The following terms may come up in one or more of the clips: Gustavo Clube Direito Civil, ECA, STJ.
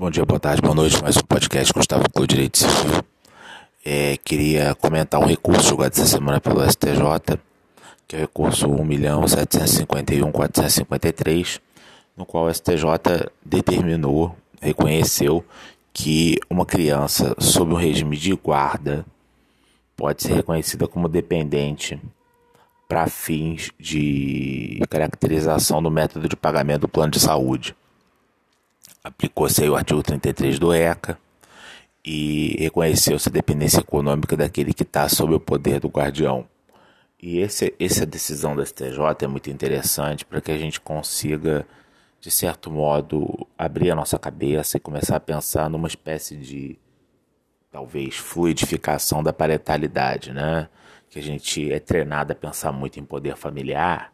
Bom dia, boa tarde, boa noite. Mais um podcast Gustavo Clube Direito Civil. Queria comentar um recurso julgado essa semana pelo STJ, que é o recurso 1.751.453, no qual o STJ determinou, reconheceu que uma criança sob um regime de guarda pode ser reconhecida como dependente para fins de caracterização do método de pagamento do plano de saúde. Aplicou-se aí o artigo 33 do ECA e reconheceu-se a dependência econômica daquele que está sob o poder do guardião. E essa decisão da STJ é muito interessante para que a gente consiga, de certo modo, abrir a nossa cabeça e começar a pensar numa espécie de, talvez, fluidificação da parentalidade, né? Que a gente é treinado a pensar muito em poder familiar,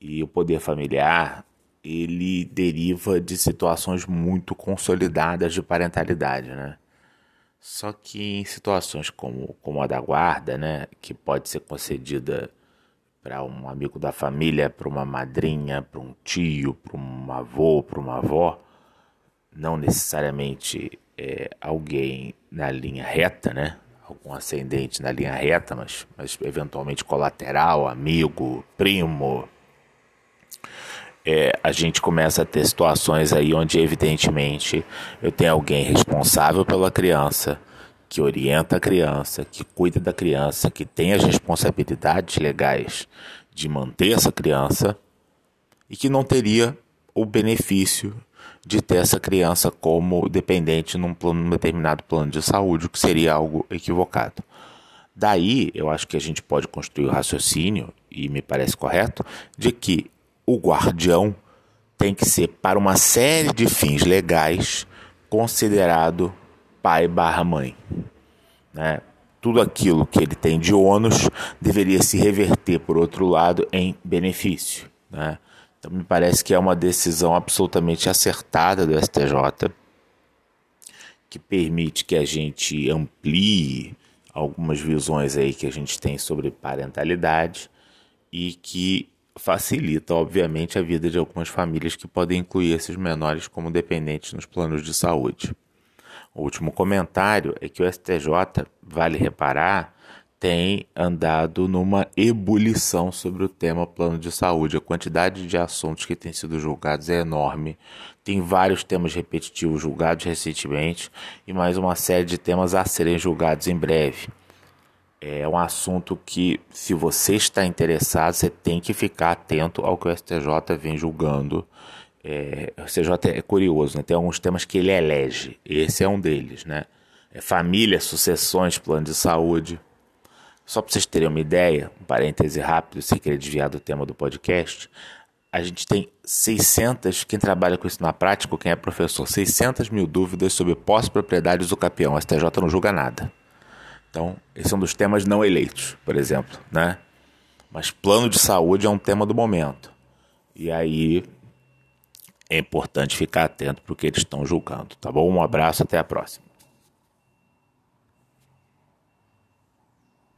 e o poder familiar ele deriva de situações muito consolidadas de parentalidade, né? Só que em situações como a da guarda, né, que pode ser concedida para um amigo da família, para uma madrinha, para um tio, para um avô, para uma avó, não necessariamente alguém na linha reta, né? Algum ascendente na linha reta, mas eventualmente colateral, amigo, primo. A gente começa a ter situações aí onde, evidentemente, eu tenho alguém responsável pela criança, que orienta a criança, que cuida da criança, que tem as responsabilidades legais de manter essa criança e que não teria o benefício de ter essa criança como dependente num determinado plano de saúde, o que seria algo equivocado. Daí, eu acho que a gente pode construir o raciocínio, e me parece correto, de que o guardião tem que ser, para uma série de fins legais, considerado pai/mãe. Né? Tudo aquilo que ele tem de ônus deveria se reverter, por outro lado, em benefício. Né? Então, me parece que é uma decisão absolutamente acertada do STJ, que permite que a gente amplie algumas visões aí que a gente tem sobre parentalidade e que facilita, obviamente, a vida de algumas famílias que podem incluir esses menores como dependentes nos planos de saúde. O último comentário é que o STJ, vale reparar, tem andado numa ebulição sobre o tema plano de saúde. A quantidade de assuntos que têm sido julgados é enorme. Tem vários temas repetitivos julgados recentemente e mais uma série de temas a serem julgados em breve. É um assunto que, se você está interessado, você tem que ficar atento ao que o STJ vem julgando. O STJ é curioso, né? Tem alguns temas que ele elege. Esse é um deles, né? Família, sucessões, plano de saúde. Só para vocês terem uma ideia, um parêntese rápido, sem querer desviar do tema do podcast, a gente tem 600, quem trabalha com isso na prática, quem é professor, 600 mil dúvidas sobre posse e propriedades do capião. O STJ não julga nada. Então, esse é um dos temas não eleitos, por exemplo, né? Mas plano de saúde é um tema do momento. E aí é importante ficar atento para o que eles estão julgando, tá bom? Um abraço, até a próxima.